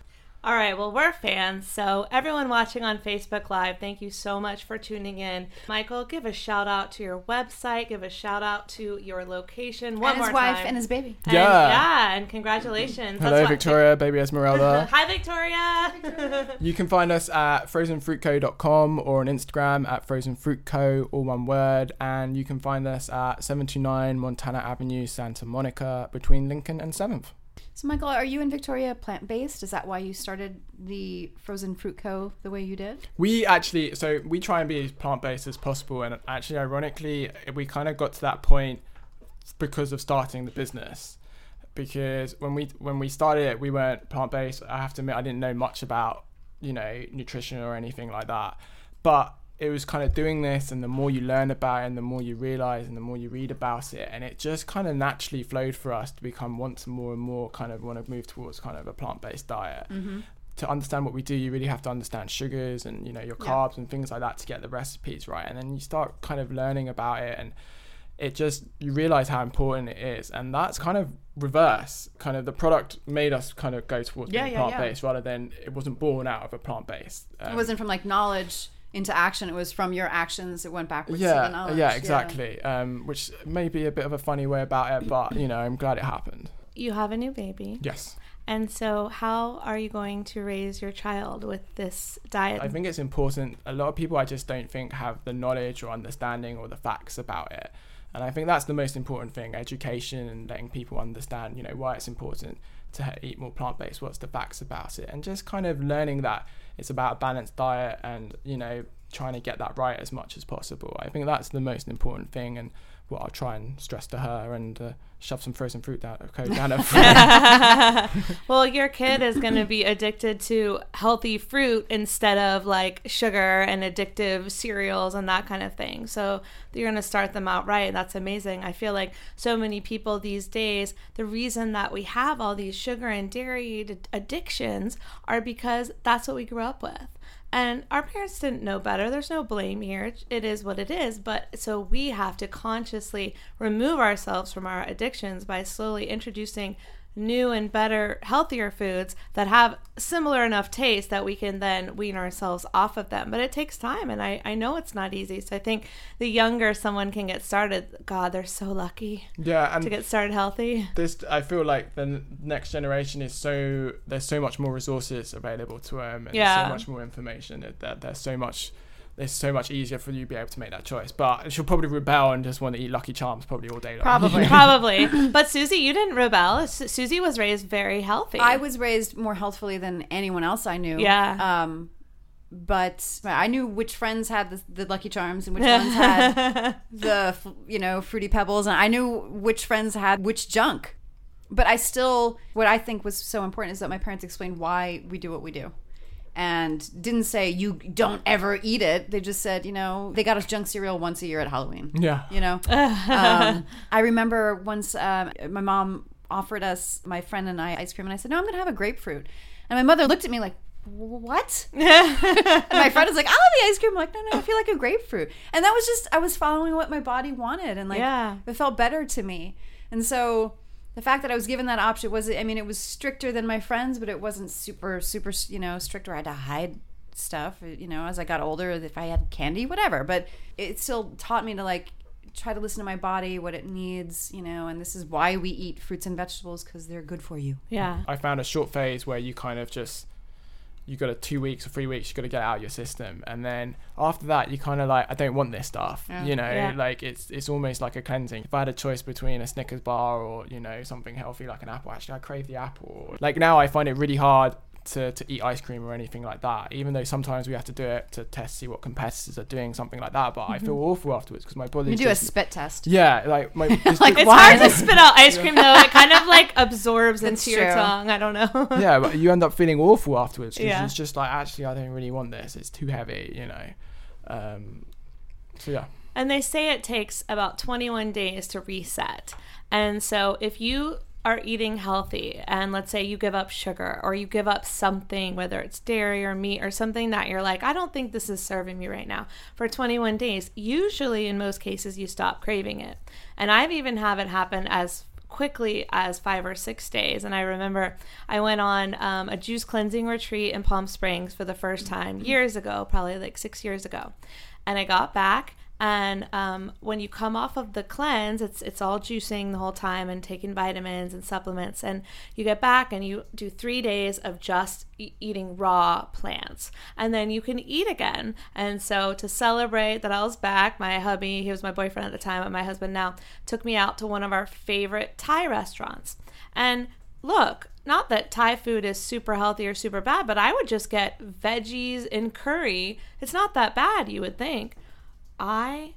All right, well, we're fans, so everyone watching on Facebook Live, thank you so much for tuning in. Michael, give a shout-out to your website, give a shout-out to your location one more time. And his wife and his baby. And, yeah. Yeah, and congratulations. Hello, That's Victoria, what... baby Esmeralda. Hi, Victoria. Hi, Victoria. You can find us at frozen fruit co dot com or on Instagram at frozen fruit co, all one word, and you can find us at seven two nine Montana Avenue, Santa Monica, between Lincoln and seventh. So, Michael, are you and Victoria plant-based? Is that why you started the Frozen Fruit Co. the way you did? We actually, so we try and be as plant-based as possible. And actually, ironically, we kind of got to that point because of starting the business. Because when we when we started it, we weren't plant-based. I have to admit, I didn't know much about, you know, nutrition or anything like that. But it was kind of doing this, and the more you learn about it, and the more you realize, and the more you read about it, and it just kind of naturally flowed for us to become once more and more kind of want to move towards kind of a plant-based diet. Mm-hmm. To understand what we do, you really have to understand sugars and, you know, your carbs, yeah, and things like that to get the recipes right. And then you start kind of learning about it, and it just, you realize how important it is. And that's kind of reverse, kind of the product made us kind of go towards yeah, being yeah, plant-based, yeah. rather than it wasn't born out of a plant-based. Um, it wasn't from like knowledge into action, it was from your actions, it went backwards yeah, to the knowledge. Yeah, exactly. Yeah. Um, which may be a bit of a funny way about it, but, you know, I'm glad it happened. You have a new baby. Yes. And so how are you going to raise your child with this diet? I think it's important. A lot of people, I just don't think, have the knowledge or understanding or the facts about it. And I think that's the most important thing, education and letting people understand, you know, why it's important to eat more plant-based, what's the facts about it, and just kind of learning that it's about a balanced diet and, you know, trying to get that right as much as possible. I think that's the most important thing, and what I'll try and stress to her, and uh, shove some frozen fruit down, okay, down her throat. Well, your kid is going to be addicted to healthy fruit instead of like sugar and addictive cereals and that kind of thing. So you're going to start them out right. That's amazing. I feel like so many people these days, the reason that we have all these sugar and dairy d- addictions are because that's what we grew up with. And our parents didn't know better. There's no blame here. It is what it is. But so we have to consciously remove ourselves from our addictions by slowly introducing new and better, healthier foods that have similar enough taste that we can then wean ourselves off of them. But it takes time, and I, I know it's not easy. So I think the younger someone can get started, God, they're so lucky yeah, and to get started healthy. This, I feel like the next generation is so, there's so much more resources available to them, and yeah. so much more information. That there, There's so much... it's so much easier for you to be able to make that choice. But she'll probably rebel and just want to eat Lucky Charms probably all day long. Probably. probably. But Susie, you didn't rebel. Su- Susie was raised very healthy. I was raised more healthfully than anyone else I knew. Yeah. Um, but I knew which friends had the, the Lucky Charms and which ones had the, you know, Fruity Pebbles. And I knew which friends had which junk. But I still, what I think was so important is that my parents explained why we do what we do. And didn't say, you don't ever eat it. They just said, you know, they got us junk cereal once a year at Halloween. Yeah. You know? um, I remember once um, my mom offered us, my friend and I, ice cream. And I said, no, I'm going to have a grapefruit. And my mother looked at me like, what? And my friend was like, I'll have the ice cream. I'm like, no, no, I feel like a grapefruit. And that was just, I was following what my body wanted. And like, yeah. it felt better to me. And so... the fact that I was given that option was, I mean, it was stricter than my friends, but it wasn't super, super, you know, stricter. I had to hide stuff, you know, as I got older, if I had candy, whatever. But it still taught me to, like, try to listen to my body, what it needs, you know, and this is why we eat fruits and vegetables, because they're good for you. Yeah. I found a short phase where you kind of just, you got a two weeks or three weeks, you got to get out of your system. And then after that, you kind of like, I don't want this stuff, yeah. you know, yeah. like it's it's almost like a cleansing. If I had a choice between a Snickers bar or, you know, something healthy like an apple, actually I crave the apple. Like now I find it really hard to, to eat ice cream or anything like that, even though sometimes we have to do it to test, see what competitors are doing, something like that. But mm-hmm. I feel awful afterwards because my body... You do just, a spit test. Yeah. like, my, it's, like it's hard to spit out ice cream though. It kind of like absorbs That's into true. Your tongue. I don't know. Yeah, but you end up feeling awful afterwards because yeah. it's just like, actually, I don't really want this. It's too heavy, you know. Um, so, yeah. And they say it takes about twenty-one days to reset. And so if you are eating healthy, and let's say you give up sugar or you give up something, whether it's dairy or meat or something that you're like, I don't think this is serving me right now, for twenty-one days, usually in most cases you stop craving it. And I've even have it happen as quickly as five or six days. And I remember I went on um, a juice cleansing retreat in Palm Springs for the first time years ago, probably like six years ago. And I got back. And um, when you come off of the cleanse, it's it's all juicing the whole time and taking vitamins and supplements. And you get back and you do three days of just e- eating raw plants. And then you can eat again. And so to celebrate that I was back, my hubby, he was my boyfriend at the time, but my husband now, took me out to one of our favorite Thai restaurants. And look, not that Thai food is super healthy or super bad, but I would just get veggies and curry. It's not that bad, you would think. I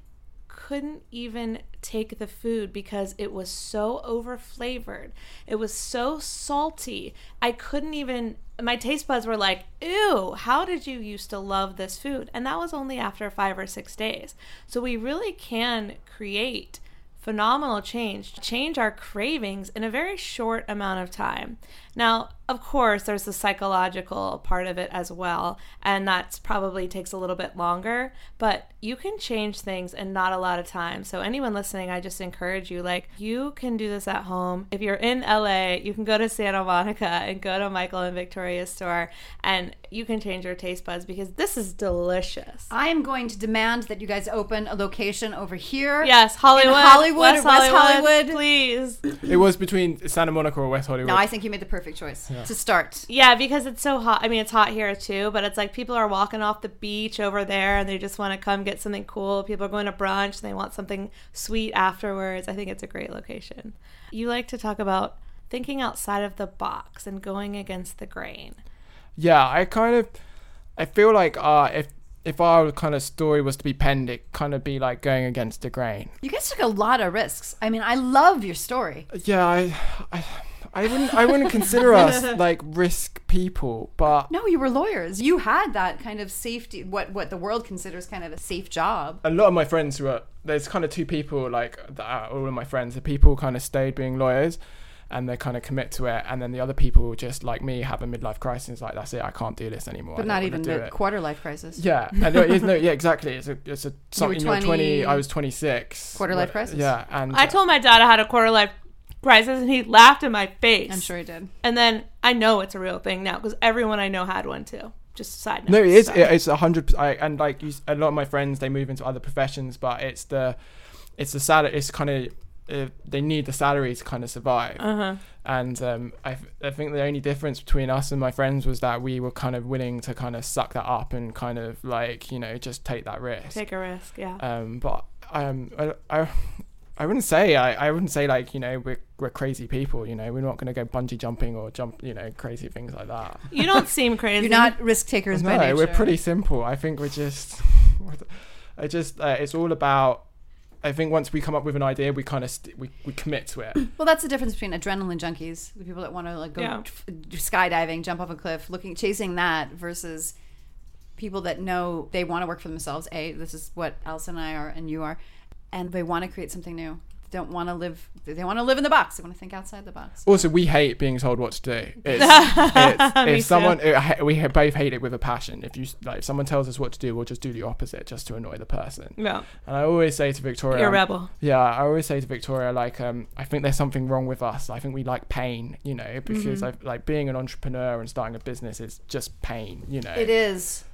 couldn't even take the food because it was so overflavored. It was so salty. I couldn't even, my taste buds were like, ew, how did you used to love this food? And that was only after five or six days. So we really can create phenomenal change, change our cravings in a very short amount of time. Now, of course, there's the psychological part of it as well, and that's probably takes a little bit longer, but you can change things in not a lot of time. So anyone listening, I just encourage you, like, you can do this at home. If you're in L A, you can go to Santa Monica and go to Michael and Victoria's store, and you can change your taste buds because this is delicious. I am going to demand that you guys open a location over here. Yes, Hollywood. In Hollywood, West, West Hollywood, Hollywood, please. It was between Santa Monica or West Hollywood. No, I think you made the perfect choice. Yeah. To start. Yeah, because it's so hot. I mean, it's hot here too, but it's like people are walking off the beach over there and they just want to come get something cool. People are going to brunch and they want something sweet afterwards. I think it's a great location. You like to talk about thinking outside of the box and going against the grain. Yeah, I kind of, I feel like uh, if if our kind of story was to be penned, it kind of be like going against the grain. You guys took a lot of risks. I mean, I love your story. Yeah, I... I I wouldn't I wouldn't consider us like risk people, but no, you were lawyers. You had that kind of safety, what what the world considers kind of a safe job. A lot of my friends were, there's kind of two people like that, all of my friends, the people kind of stayed being lawyers and they kind of commit to it, and then the other people just like me have a midlife crisis, like that's it, I can't do this anymore. But not even a quarter life crisis. Yeah. And no, it is, no, yeah, exactly. It's a it's a something you were twenty, I was twenty-six. Quarter life crisis. Yeah, and I uh, told my dad I had a quarter life crisis and he laughed in my face. I'm sure he did. And then I know it's a real thing now because everyone I know had one too. Just side note. No, it is. So. It, it's a hundred percent. And like you, a lot of my friends, they move into other professions, but it's the, it's the salary. It's kind of uh, they need the salary to kind of survive. Uh-huh. And um, I, I think the only difference between us and my friends was that we were kind of willing to kind of suck that up and kind of like, you know, just take that risk. Take a risk, yeah. Um, but um, I. I I wouldn't say I, I wouldn't say like, you know, we're we're crazy people, you know, we're not going to go bungee jumping or jump, you know, crazy things like that. You don't seem crazy. You're not risk takers by nature. No, we're pretty simple. I think we're just, I just, uh, it's all about, I think once we come up with an idea, we kind of st- we, we commit to it. Well, that's the difference between adrenaline junkies, the people that want to like go yeah. f- skydiving, jump off a cliff, looking, chasing that versus people that know they want to work for themselves. A, this is what Alison and I are and you are. And they want to create something new. They don't want to live. They want to live in the box. They want to think outside the box. Also, we hate being told what to do. It's, it's, if someone, it, we both hate it with a passion. If you like, if someone tells us what to do, we'll just do the opposite just to annoy the person. Yeah. And I always say to Victoria, "You're a rebel." Yeah, I always say to Victoria, like, um, I think there's something wrong with us. I think we like pain, you know, because mm-hmm. I, like being an entrepreneur and starting a business is just pain, you know. It is.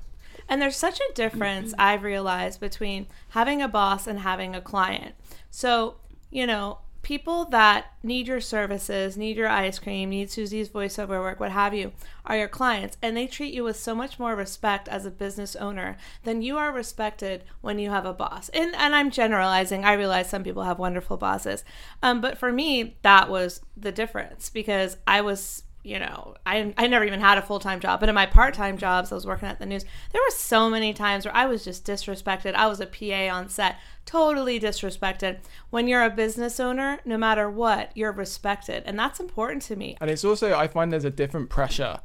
And there's such a difference, I've realized, between having a boss and having a client. So, you know, people that need your services, need your ice cream, need Susie's voiceover work, what have you, are your clients. And they treat you with so much more respect as a business owner than you are respected when you have a boss. And, and I'm generalizing. I realize some people have wonderful bosses. Um, but for me, that was the difference because I was... You know, I I never even had a full-time job, but in my part-time jobs, I was working at the news. There were so many times where I was just disrespected. I was a P A on set, totally disrespected. When you're a business owner, no matter what, you're respected. And that's important to me. And it's also, I find there's a different pressure.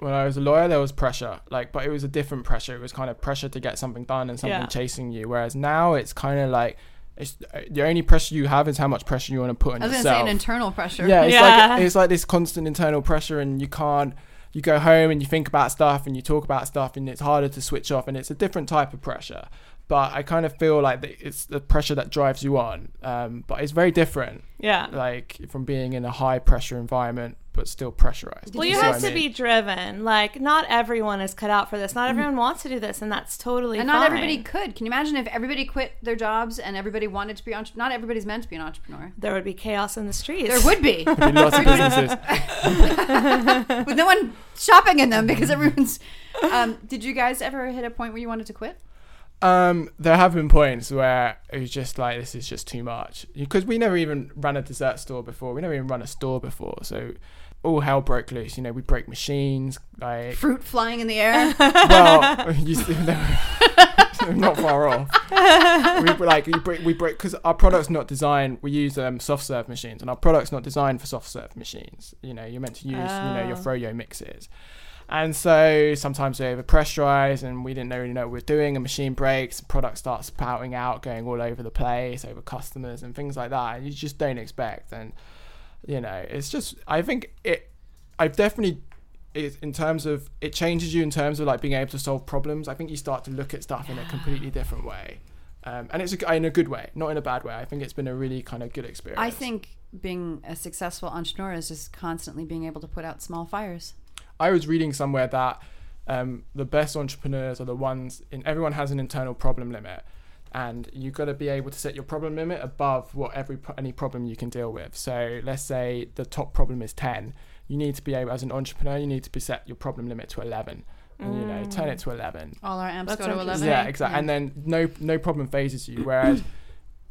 When I was a lawyer, there was pressure, like, but it was a different pressure. It was kind of pressure to get something done and something yeah. chasing you. Whereas now it's kind of like, it's the only pressure you have is how much pressure you want to put on yourself. I was going to say an internal pressure. Yeah, it's, yeah. Like, it's like this constant internal pressure, and you can't, you go home and you think about stuff and you talk about stuff, and it's harder to switch off, and it's a different type of pressure. But I kind of feel like it's the pressure that drives you on. Um, but it's very different. Yeah. Like from being in a high pressure environment, but still pressurized. Well, you, you have to I mean? be driven. Like not everyone is cut out for this. Not everyone mm. wants to do this. And that's totally and fine. And not everybody could. Can you imagine if everybody quit their jobs and everybody wanted to be an entrepreneur? Not everybody's meant to be an entrepreneur. There would be chaos in the streets. There would be. There'd be lots of businesses. With no one shopping in them because everyone's... Um, did you guys ever hit a point where you wanted to quit? Um, there have been points where it was just like, this is just too much, because we never even ran a dessert store before. We never even run a store before. So all hell broke loose. You know, we break machines, like fruit flying in the air. Well, you see, not far off. We like we break, we break because our product's not designed. We use um soft serve machines, and our product's not designed for soft serve machines. You know, you're meant to use oh. you know your froyo mixers. And so sometimes they over pressurize, and we didn't really know what we were doing. A machine breaks, product starts spouting out, going all over the place, over customers and things like that. And you just don't expect. And, you know, it's just, I think it, I've definitely, it, in terms of, it changes you in terms of like being able to solve problems. I think you start to look at stuff in a completely different way. Um, and it's a, in a good way, not in a bad way. I think it's been a really kind of good experience. I think being a successful entrepreneur is just constantly being able to put out small fires. I was reading somewhere that um, the best entrepreneurs are the ones, in, everyone has an internal problem limit, and you've got to be able to set your problem limit above what every any problem you can deal with. So let's say the top problem is ten. You need to be able, as an entrepreneur, you need to be set your problem limit to eleven. And, you know, turn it to eleven. All our amps go to eleven. Yeah, exactly. Yeah. And then no no problem phases you. Whereas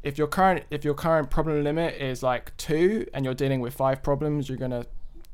if your current if your current problem limit is like two and you're dealing with five problems, you're gonna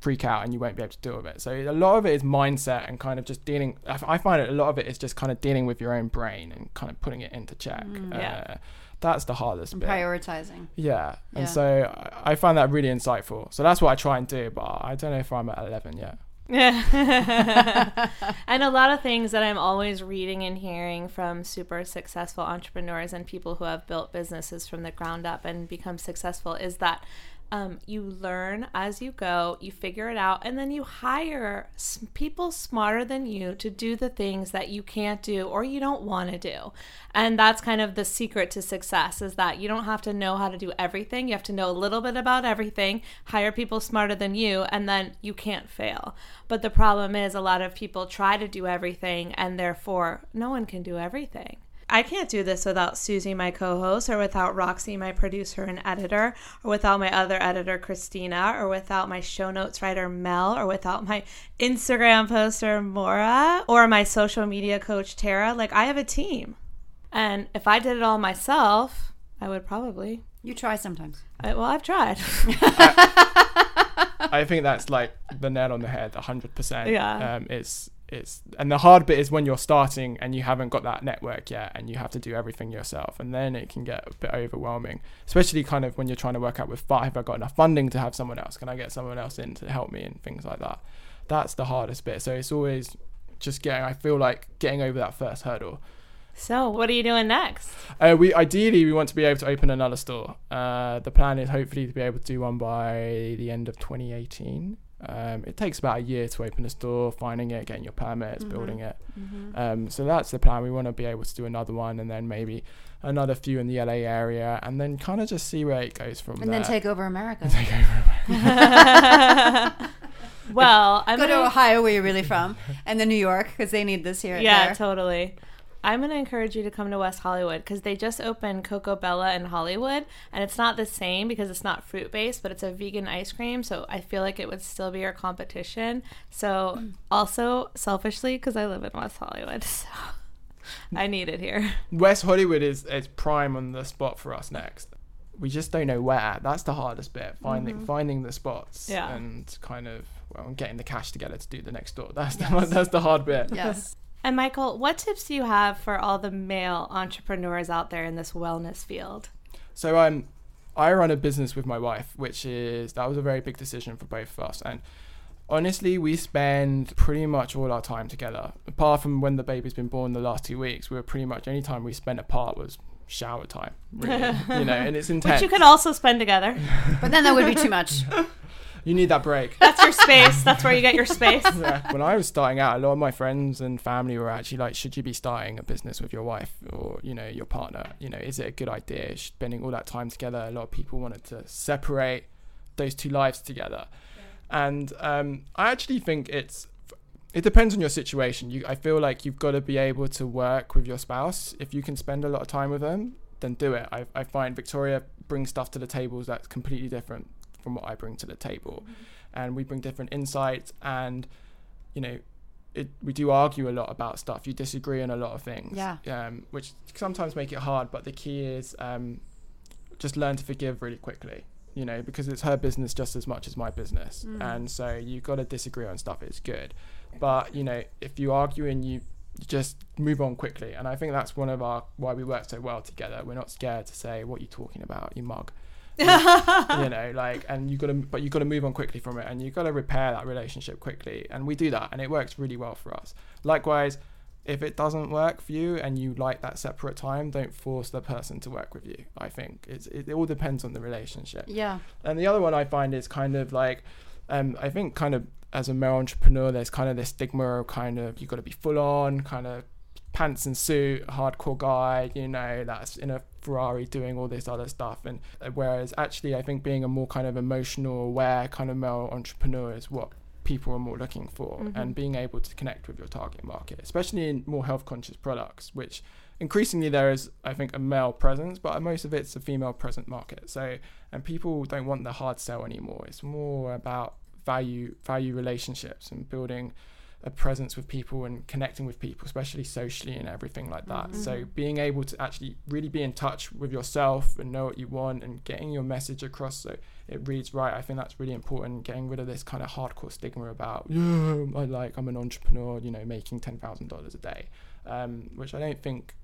freak out and you won't be able to deal with it. So a lot of it is mindset and kind of just dealing, I find it, a lot of it is just kind of dealing with your own brain and kind of putting it into check. Mm, yeah. Uh, that's the hardest and bit. Prioritizing. Yeah. yeah. And so I find that really insightful. So that's what I try and do, but I don't know if I'm at eleven yet. Yeah. And a lot of things that I'm always reading and hearing from super successful entrepreneurs and people who have built businesses from the ground up and become successful is that Um, you learn as you go, you figure it out, and then you hire some people smarter than you to do the things that you can't do or you don't want to do. And that's kind of the secret to success, is that you don't have to know how to do everything. You have to know a little bit about everything, hire people smarter than you, and then you can't fail. But the problem is a lot of people try to do everything, and therefore no one can do everything. I can't do this without Susie, my co-host, or without Roxy, my producer and editor, or without my other editor, Christina, or without my show notes writer, Mel, or without my Instagram poster, Maura, or my social media coach, Tara. Like, I have a team. And if I did it all myself, I would probably. You try sometimes. I, well, I've tried. I, I think that's like the nail on the head, one hundred percent. Yeah. Um, it's... It's, and the hard bit is when you're starting and you haven't got that network yet and you have to do everything yourself, and then it can get a bit overwhelming, especially kind of when you're trying to work out with five, have I got enough funding to have someone else, can I get someone else in to help me and things like that. That's the hardest bit. So it's always just getting, I feel like getting over that first hurdle. So what are you doing next? Uh, we ideally we want to be able to open another store. Uh, the plan is hopefully to be able to do one by the end of twenty eighteen. Um, it takes about a year to open a store, finding it, getting your permits, mm-hmm. building it. Mm-hmm. Um, so that's the plan. We want to be able to do another one, and then maybe another few in the L A area, and then kind of just see where it goes from and there. And then take over America. Take over America. Well, I'm Go gonna... to Ohio, where you're really from, and then New York, because they need this here. Yeah, there. Totally. I'm going to encourage you to come to West Hollywood, because they just opened Coco Bella in Hollywood, and it's not the same because it's not fruit-based, but it's a vegan ice cream, so I feel like it would still be our competition. So mm. also, selfishly, because I live in West Hollywood, so I need it here. West Hollywood is, is prime on the spot for us next. We just don't know where. That's the hardest bit, finding mm-hmm. finding the spots yeah. and kind of well, getting the cash together to do the next door. That's the, yes. that's the hard bit. Yes. And Michael, what tips do you have for all the male entrepreneurs out there in this wellness field? So um, I run a business with my wife, which is, that was a very big decision for both of us. And honestly, we spend pretty much all our time together. Apart from when the baby's been born the last two weeks, we were pretty much, any time we spent apart was shower time, really. You know, and it's intense. Which you could also spend together. But then that would be too much. You need that break. That's your space. That's where you get your space. Yeah. When I was starting out, a lot of my friends and family were actually like, should you be starting a business with your wife or, you know, your partner? You know, is it a good idea? Spending all that time together. A lot of people wanted to separate those two lives together. Yeah. And um, I actually think it's, it depends on your situation. You, I feel like you've got to be able to work with your spouse. If you can spend a lot of time with them, then do it. I, I find Victoria brings stuff to the tables that's completely different from what I bring to the table. Mm-hmm. And we bring different insights, and you know, it, we do argue a lot about stuff. You disagree on a lot of things, yeah. um, which sometimes make it hard, but the key is um, just learn to forgive really quickly, you know, because it's her business just as much as my business. Mm. And so you've got to disagree on stuff, it's good. But you know, if you argue and you just move on quickly, and I think that's one of our, why we work so well together. We're not scared to say, what are you talking about, you mug? You know, like, and you gotta, but you gotta move on quickly from it, and you gotta repair that relationship quickly, and we do that, and it works really well for us. Likewise, if it doesn't work for you and you like that separate time, don't force the person to work with you. I think it's, it, it all depends on the relationship. Yeah. And the other one I find is kind of like, um, I think kind of as a male entrepreneur, there's kind of this stigma of kind of, you gotta be full on, kind of pants and suit, hardcore guy, you know, that's in a Ferrari doing all this other stuff. And whereas actually I think being a more kind of emotional aware kind of male entrepreneur is what people are more looking for. Mm-hmm. And being able to connect with your target market, especially in more health conscious products, which increasingly there is, I think, a male presence, but most of it's a female present market. So, and people don't want the hard sell anymore. It's more about value value relationships and building a presence with people and connecting with people, especially socially and everything like that. Mm-hmm. So being able to actually really be in touch with yourself and know what you want and getting your message across so it reads right, I think that's really important. Getting rid of this kind of hardcore stigma about, yeah, I like, I'm an entrepreneur, you know, making ten thousand dollars a day, um, which I don't think,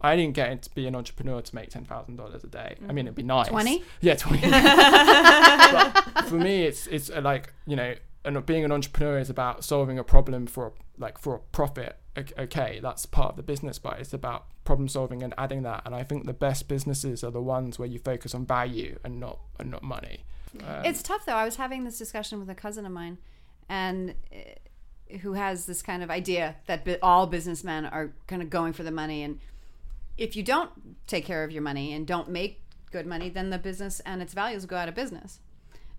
I didn't get it to be an entrepreneur to make ten thousand dollars a day. I mean, it'd be nice. twenty? Yeah, twenty. But for me, it's it's like, you know, and being an entrepreneur is about solving a problem for like for a profit. Okay, that's part of the business, but it's about problem solving and adding that. And I think the best businesses are the ones where you focus on value and not and not money. Um, it's tough though. I was having this discussion with a cousin of mine, and uh, who has this kind of idea that bi- all businessmen are kind of going for the money. And if you don't take care of your money and don't make good money, then the business and its values go out of business.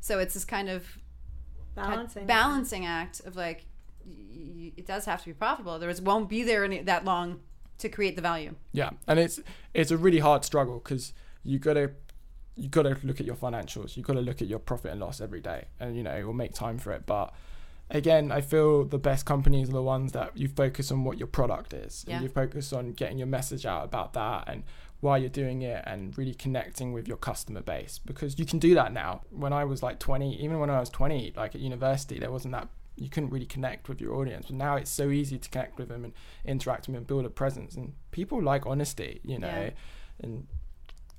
So it's this kind of balancing balancing act of like, y- it does have to be profitable. There is, won't be there any, that long to create the value. Yeah, and it's it's a really hard struggle because you gotta you gotta look at your financials. You gotta look at your profit and loss every day, and you know, it will make time for it. But again, I feel the best companies are the ones that you focus on what your product is, yeah. and you focus on getting your message out about that and why you're doing it, and really connecting with your customer base, because you can do that now. When I was like twenty, even when I was twenty, like at university, there wasn't that, you couldn't really connect with your audience, but now it's so easy to connect with them and interact with them and build a presence, and people like honesty, you know, yeah. and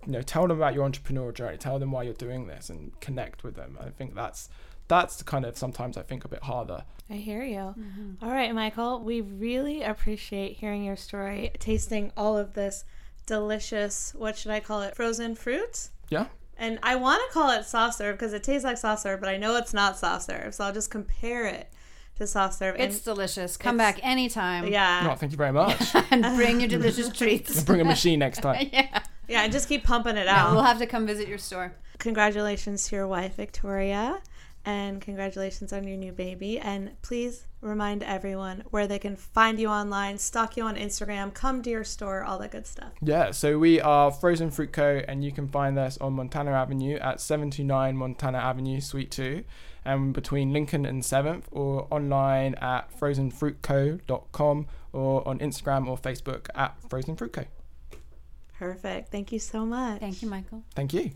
you know, tell them about your entrepreneurial journey, tell them why you're doing this, and connect with them. I think that's that's kind of sometimes I think a bit harder. I hear you. Mm-hmm. All right, Michael, we really appreciate hearing your story, tasting all of this delicious, what should I call it, frozen fruit? Yeah. And I want to call it soft serve because it tastes like soft serve, but I know it's not soft serve, so I'll just compare it to soft serve. It's and delicious. Come it's, back anytime. Yeah. Oh, thank you very much. And bring your delicious treats. And bring a machine next time. Yeah. Yeah, and just keep pumping it out. Yeah, we'll have to come visit your store. Congratulations to your wife, Victoria, and congratulations on your new baby. And please remind everyone where they can find you online, stalk you on Instagram, come to your store, all that good stuff. Yeah, so we are Frozen Fruit Co., and you can find us on Montana Avenue at seven two nine Montana Avenue, Suite two, and between Lincoln and seventh, or online at frozen fruit co dot com, or on Instagram or Facebook at Frozen Fruit Co. Perfect. Thank you so much. Thank you, Michael. Thank you.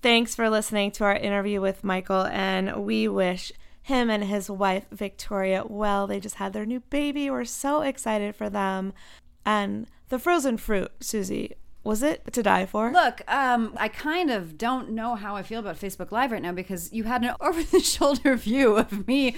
Thanks for listening to our interview with Michael, and we wish him and his wife, Victoria, well. They just had their new baby. We're so excited for them. And the frozen fruit, Susie, was it to die for? Look, um, I kind of don't know how I feel about Facebook Live right now because you had an over-the-shoulder view of me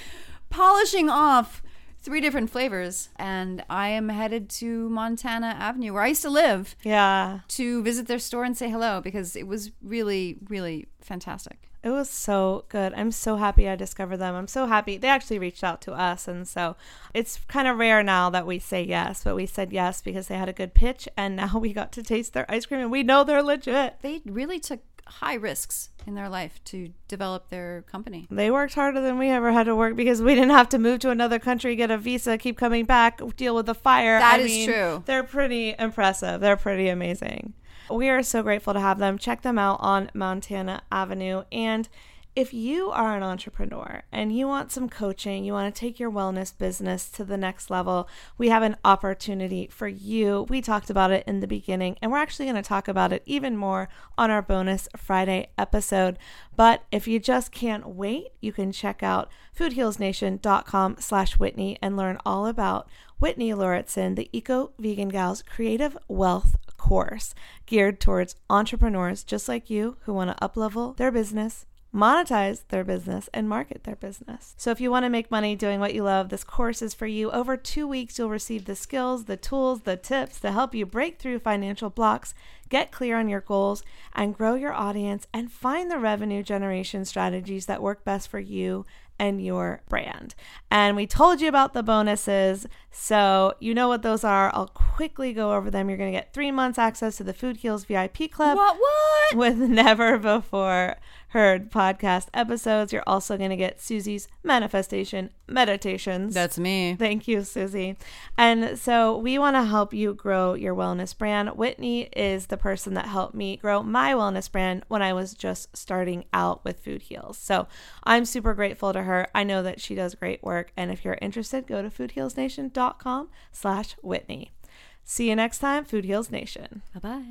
polishing off three different flavors, and I am headed to Montana Avenue, where I used to live, yeah, to visit their store and say hello, because it was really, really fantastic. It was so good. I'm so happy I discovered them. I'm so happy. They actually reached out to us. And so it's kind of rare now that we say yes, but we said yes because they had a good pitch. And now we got to taste their ice cream, and we know they're legit. They really took high risks in their life to develop their company. They worked harder than we ever had to work, because we didn't have to move to another country, get a visa, keep coming back, deal with the fire. That I is mean, true. They're pretty impressive. They're pretty amazing. We are so grateful to have them. Check them out on Montana Avenue. And if you are an entrepreneur and you want some coaching, you want to take your wellness business to the next level, we have an opportunity for you. We talked about it in the beginning, and we're actually going to talk about it even more on our bonus Friday episode. But if you just can't wait, you can check out foodhealsnation.com slash Whitney and learn all about Whitney Lauritsen, the Eco-Vegan Gal's Creative Wealth Course, geared towards entrepreneurs just like you who want to up-level their business, monetize their business, and market their business. So if you want to make money doing what you love, this course is for you. Over two weeks, you'll receive the skills, the tools, the tips to help you break through financial blocks, get clear on your goals, and grow your audience, and find the revenue generation strategies that work best for you and your brand. And we told you about the bonuses, so you know what those are. I'll quickly go over them. You're going to get three months access to the Food Heals V I P Club. What, what? With never before heard podcast episodes. You're also going to get Susie's manifestation meditations. That's me. Thank you, Susie. And so we want to help you grow your wellness brand. Whitney is the person that helped me grow my wellness brand when I was just starting out with Food Heals. So I'm super grateful to her. I know that she does great work. And if you're interested, go to foodhealsnation.com slash Whitney. See you next time, Food Heals Nation. Bye-bye.